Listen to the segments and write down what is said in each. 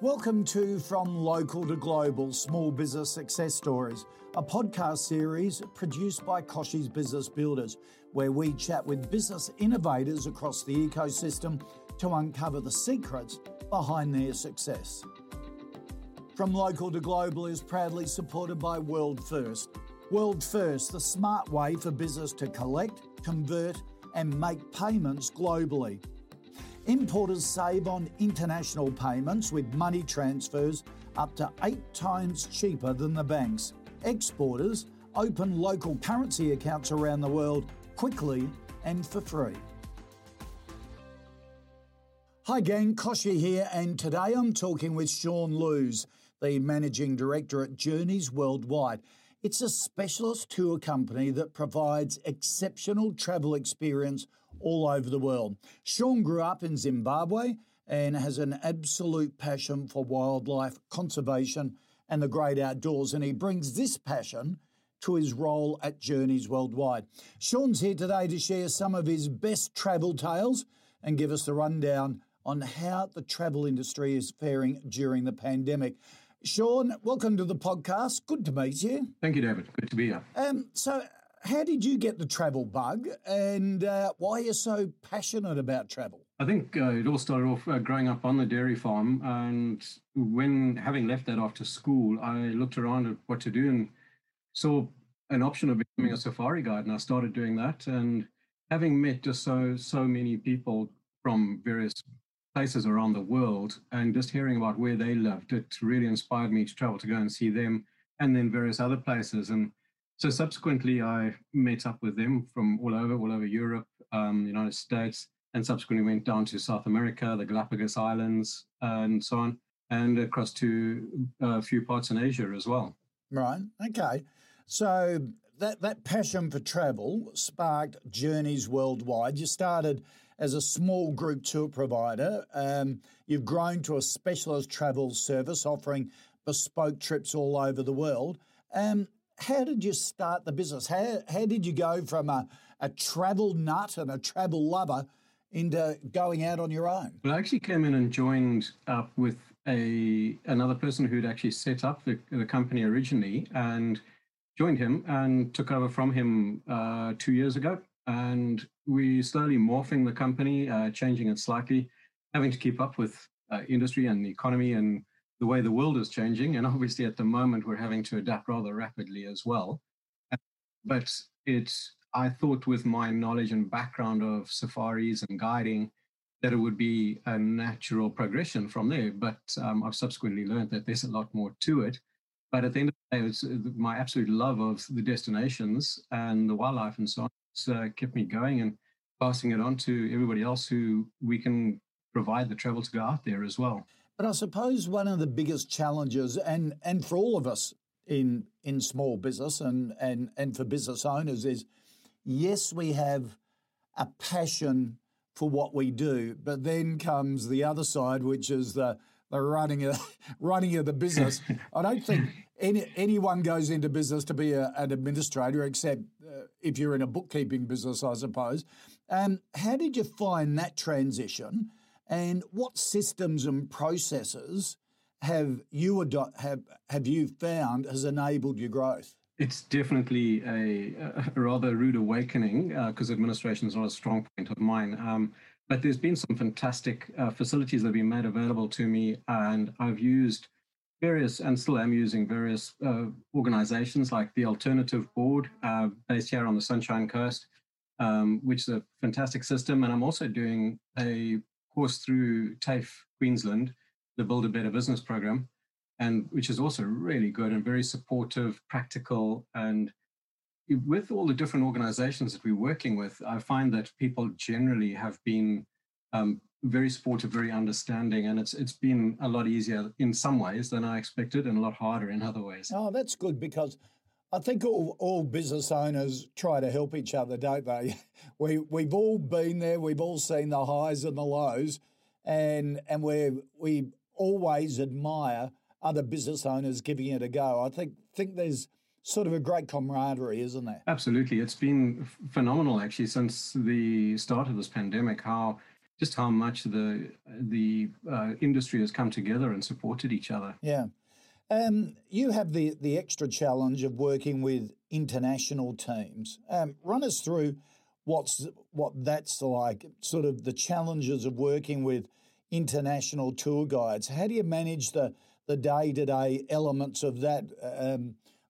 Welcome to From Local to Global, Small Business Success Stories, a podcast series produced by Koshy's Business Builders, where we chat with business innovators across the ecosystem to uncover the secrets behind their success. From Local to Global is proudly supported by World First. World First, the smart way for business to collect, convert, and make payments globally. Importers save on international payments with money transfers up to 8 times cheaper than the banks. Exporters open local currency accounts around the world quickly and for free. Hi gang, Koshy here, and today I'm talking with Sean Lues, the Managing Director at Journeys Worldwide. It's a specialist tour company that provides exceptional travel experience all over the world. Sean grew up in Zimbabwe and has an absolute passion for wildlife, conservation and the great outdoors, and he brings this passion to his role at Journeys Worldwide. Sean's here today to share some of his best travel tales and give us the rundown on how the travel industry is faring during the pandemic. Sean, welcome to the podcast. Good to meet you. Thank you, David. Good to be here. How did you get the travel bug, and why are you so passionate about travel? I think it all started off growing up on the dairy farm, and when having left that after school, I looked around at what to do and saw an option of becoming a safari guide, and I started doing that. And having met just so many people from various places around the world, and just hearing about where they lived, it really inspired me to travel to go and see them, and then various other places. And so subsequently, I met up with them from all over Europe, the United States, and subsequently went down to South America, the Galapagos Islands, and so on, and across to a few parts in Asia as well. Right. Okay. So that passion for travel sparked Journeys Worldwide. You started as a small group tour provider. You've grown to a specialist travel service offering bespoke trips all over the world. How did you start the business? How did you go from a travel nut and a travel lover into going out on your own? Well, I actually came in and joined up with another person who'd actually set up the company originally, and joined him and took over from him 2 years ago. And we slowly morphing the company, changing it slightly, having to keep up with industry and the economy and the way the world is changing, and obviously at the moment we're having to adapt rather rapidly as well. But I thought with my knowledge and background of safaris and guiding that it would be a natural progression from there, but I've subsequently learned that there's a lot more to it. But at the end of the day, it's my absolute love of the destinations and the wildlife and so on. It's kept me going and passing it on to everybody else who we can provide the travel to go out there as well. But I suppose one of the biggest challenges, and for all of us in small business and for business owners, is yes, we have a passion for what we do, but then comes the other side, which is the running of the business. I don't think anyone goes into business to be an administrator, except if you're in a bookkeeping business, I suppose. How did you find that transition? And what systems and processes have you found has enabled your growth? It's definitely a rather rude awakening because administration is not a strong point of mine. But there's been some fantastic facilities that have been made available to me, and I've used various, and still am using various organisations like the Alternative Board based here on the Sunshine Coast, which is a fantastic system. And I'm also doing a course through TAFE Queensland, the Build a Better Business program, and which is also really good and very supportive, practical. And with all the different organizations that we're working with, I find that people generally have been very supportive, very understanding, and it's been a lot easier in some ways than I expected and a lot harder in other ways. Oh, that's good, because I think all business owners try to help each other, don't they? We've all been there, we've all seen the highs and the lows, and we always admire other business owners giving it a go. I think there's sort of a great camaraderie, isn't there? Absolutely. It's been phenomenal, actually, since the start of this pandemic, how much the industry has come together and supported each other. Yeah. You have the extra challenge of working with international teams. Run us through what that's like, sort of the challenges of working with international tour guides. How do you manage the day-to-day elements of that,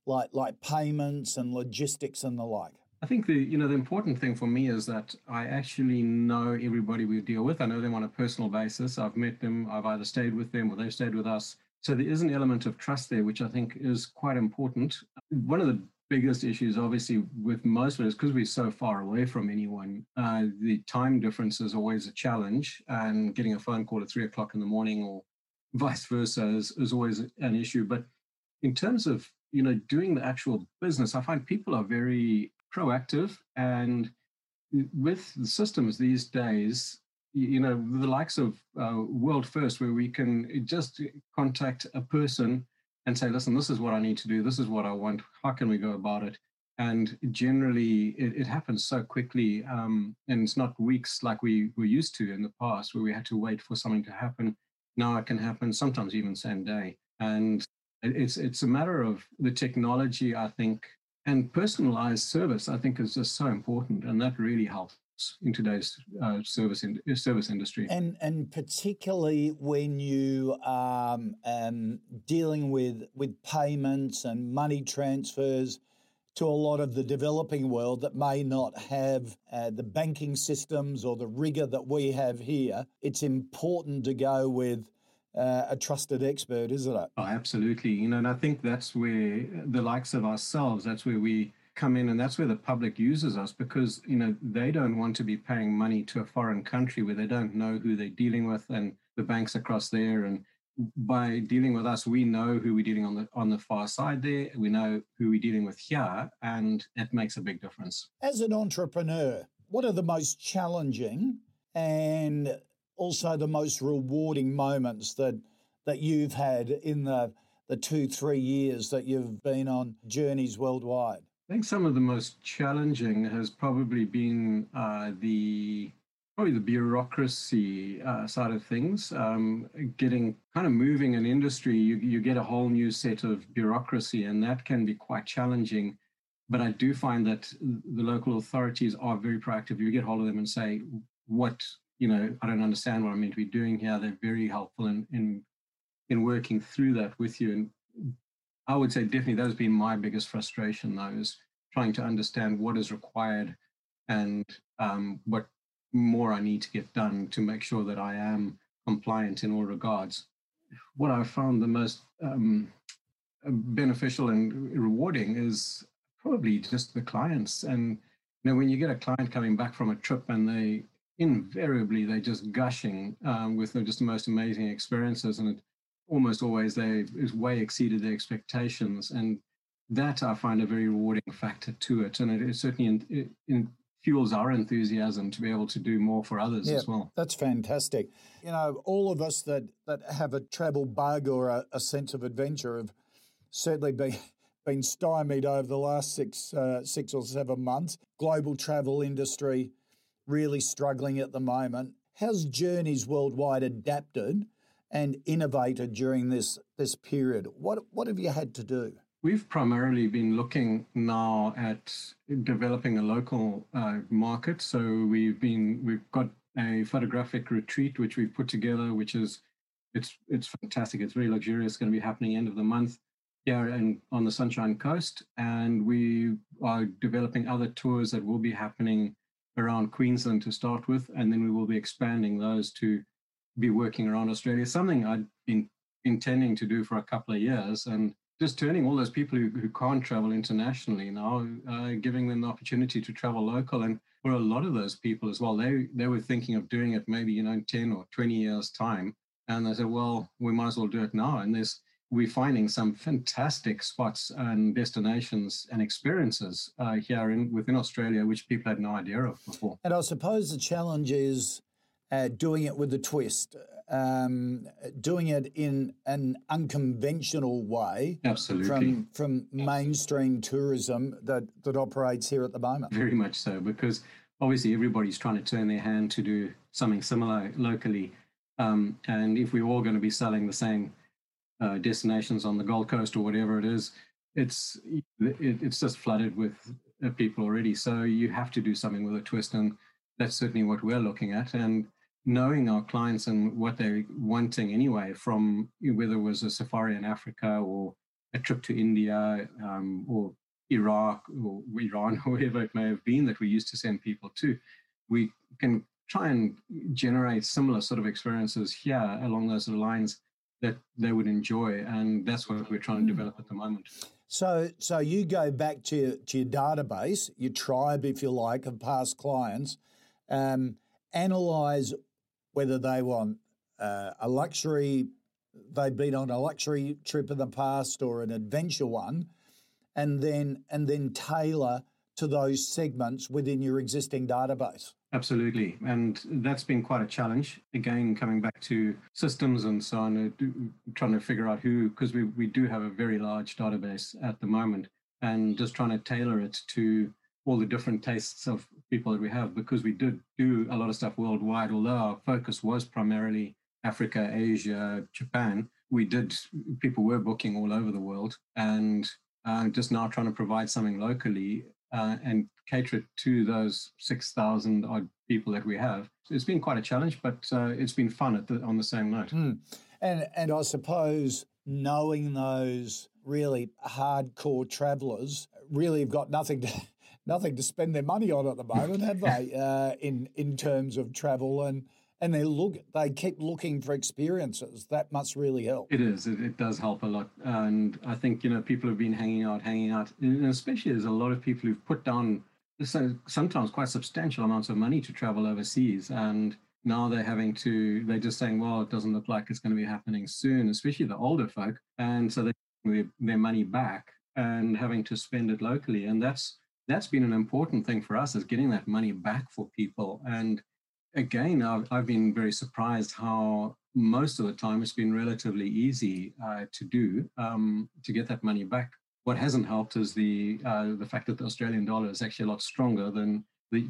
like payments and logistics and the like? I think the important thing for me is that I actually know everybody we deal with. I know them on a personal basis. I've met them. I've either stayed with them or they've stayed with us. So there is an element of trust there, which I think is quite important. One of the biggest issues, obviously, with most of us, because we're so far away from anyone, the time difference is always a challenge, and getting a phone call at 3 o'clock in the morning or vice versa is always an issue. But in terms of, doing the actual business, I find people are very proactive, and with the systems these days, the likes of World First, where we can just contact a person and say, listen, this is what I need to do, this is what I want, how can we go about it? And generally, it happens so quickly, and it's not weeks like we were used to in the past, where we had to wait for something to happen. Now it can happen, sometimes even same day. And it's a matter of the technology, I think, and personalized service, I think, is just so important, and that really helps in today's service industry. And particularly when you are dealing with payments and money transfers to a lot of the developing world that may not have the banking systems or the rigor that we have here, it's important to go with a trusted expert, isn't it? Oh, absolutely. And I think that's where the likes of ourselves, that's where we come in, and that's where the public uses us, because, they don't want to be paying money to a foreign country where they don't know who they're dealing with, and the banks across there. And by dealing with us, we know who we're dealing on the far side there. We know who we're dealing with here, and it makes a big difference. As an entrepreneur, what are the most challenging and also the most rewarding moments that you've had in the 2-3 years that you've been on Journeys Worldwide? I think some of the most challenging has probably been the bureaucracy side of things. Getting kind of moving an industry, you get a whole new set of bureaucracy, and that can be quite challenging. But I do find that the local authorities are very proactive. You get hold of them and say, I don't understand what I'm meant to be doing here. They're very helpful in working through that with you. And I would say definitely that has been my biggest frustration, though, is trying to understand what is required and what more I need to get done to make sure that I am compliant in all regards. What I found the most beneficial and rewarding is probably just the clients. And when you get a client coming back from a trip and invariably, they're just gushing with just the most amazing experiences, and it almost always it's way exceeded their expectations, and that I find a very rewarding factor to it, and it certainly it fuels our enthusiasm to be able to do more for others as well. That's fantastic. All of us that have a travel bug or a sense of adventure have certainly been stymied over the last six or seven months. Global travel industry really struggling at the moment. How's Journeys Worldwide adapted and innovated during this period? What have you had to do? We've primarily been looking now at developing a local market. So we've got a photographic retreat which we've put together, which is it's fantastic. It's very luxurious. It's going to be happening end of the month here and on the Sunshine Coast, and we are developing other tours that will be happening around Queensland to start with, and then we will be expanding those to be working around Australia, something I'd been intending to do for a couple of years, and just turning all those people who can't travel internationally now, giving them the opportunity to travel local. And for a lot of those people as well, they were thinking of doing it maybe, in 10 or 20 years' time. And they said, well, we might as well do it now. And we're finding some fantastic spots and destinations and experiences here within Australia, which people had no idea of before. And I suppose the challenge is doing it with a twist, doing it in an unconventional way. Absolutely. From mainstream tourism that operates here at the moment. Very much so, because obviously everybody's trying to turn their hand to do something similar locally. And if we're all going to be selling the same destinations on the Gold Coast or whatever it is, it's just flooded with people already. So you have to do something with a twist, and that's certainly what we're looking at. And knowing our clients and what they're wanting anyway, from whether it was a safari in Africa or a trip to India or Iraq or Iran or wherever it may have been that we used to send people to, we can try and generate similar sort of experiences here along those lines that they would enjoy, and that's what we're trying to develop at the moment. So you go back to your database, your tribe, if you like, of past clients, analyse whether they want a luxury, they've been on a luxury trip in the past or an adventure one, and then tailor to those segments within your existing database. Absolutely. And that's been quite a challenge. Again, coming back to systems and so on, trying to figure out who, because we do have a very large database at the moment, and just trying to tailor it to all the different tastes of people that we have, because we did do a lot of stuff worldwide. Although our focus was primarily Africa, Asia, Japan, people were booking all over the world, and just now trying to provide something locally and cater it to those 6,000 odd people that we have. So it's been quite a challenge, but it's been fun on the same note. Mm. And I suppose knowing those really hardcore travellers really have got nothing to spend their money on at the moment, have they? In terms of travel, and they keep looking for experiences. That must really help. It is. It does help a lot. And I think people have been hanging out, and especially there's a lot of people who've put down sometimes quite substantial amounts of money to travel overseas, and now they're they're just saying, well, it doesn't look like it's going to be happening soon, especially the older folk, and so they're their money back and having to spend it locally, and that's been an important thing for us, is getting that money back for people. And again, I've been very surprised how most of the time it's been relatively easy to do, to get that money back. What hasn't helped is the fact that the Australian dollar is actually a lot stronger than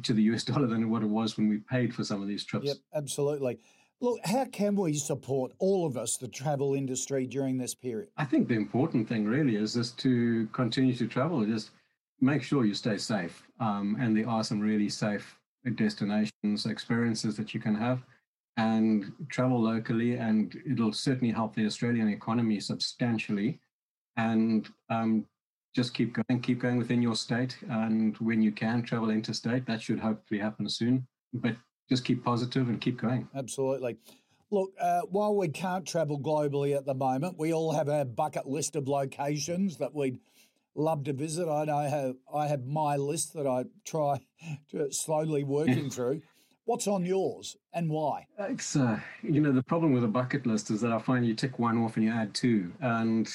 to the US dollar than what it was when we paid for some of these trips. Yep, absolutely. Look, how can we support, all of us, the travel industry during this period? I think the important thing really is just to continue to travel, just make sure you stay safe. And there are some really safe destinations, experiences that you can have, and travel locally, and it'll certainly help the Australian economy substantially. And just keep going within your state, and when you can, travel interstate. That should hopefully happen soon, but just keep positive and keep going. Absolutely. Look, while we can't travel globally at the moment, we all have our bucket list of locations that we'd love to visit. I have my list that I try to slowly working through. What's on yours and why? It's the problem with a bucket list is that I find you tick one off and you add two, and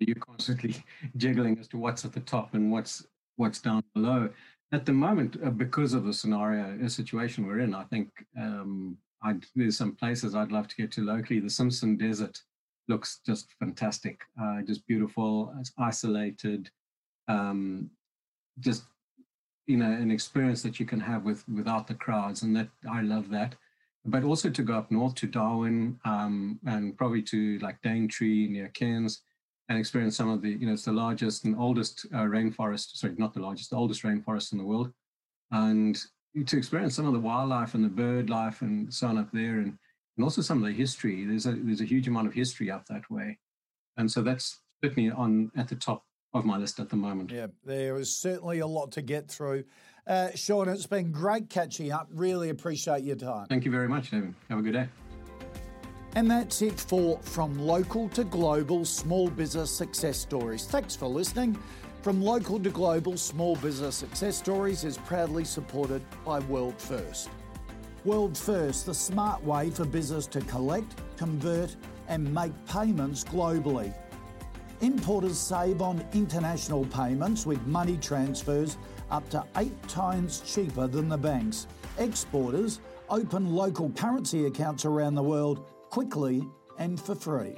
you're constantly jiggling as to what's at the top and what's down below. At the moment, because of the situation we're in, I think there's some places I'd love to get to locally. The Simpson Desert looks just fantastic, just beautiful. It's isolated. Just an experience that you can have without the crowds, and that I love that. But also to go up north to Darwin, and probably to like Daintree near Cairns, and experience some of the it's the largest and oldest rainforest. Sorry, not the largest, the oldest rainforest in the world, and to experience some of the wildlife and the bird life and so on up there, and also some of the history. There's a huge amount of history up that way, and so that's certainly at the top of my list at the moment. Yeah, there is certainly a lot to get through. Sean, it's been great catching up. Really appreciate your time. Thank you very much, David. Have a good day. And that's it for From Local to Global Small Business Success Stories. Thanks for listening. From Local to Global Small Business Success Stories is proudly supported by World First. World First, the smart way for business to collect, convert and make payments globally. Importers save on international payments with money transfers up to 8 times cheaper than the banks. Exporters open local currency accounts around the world quickly and for free.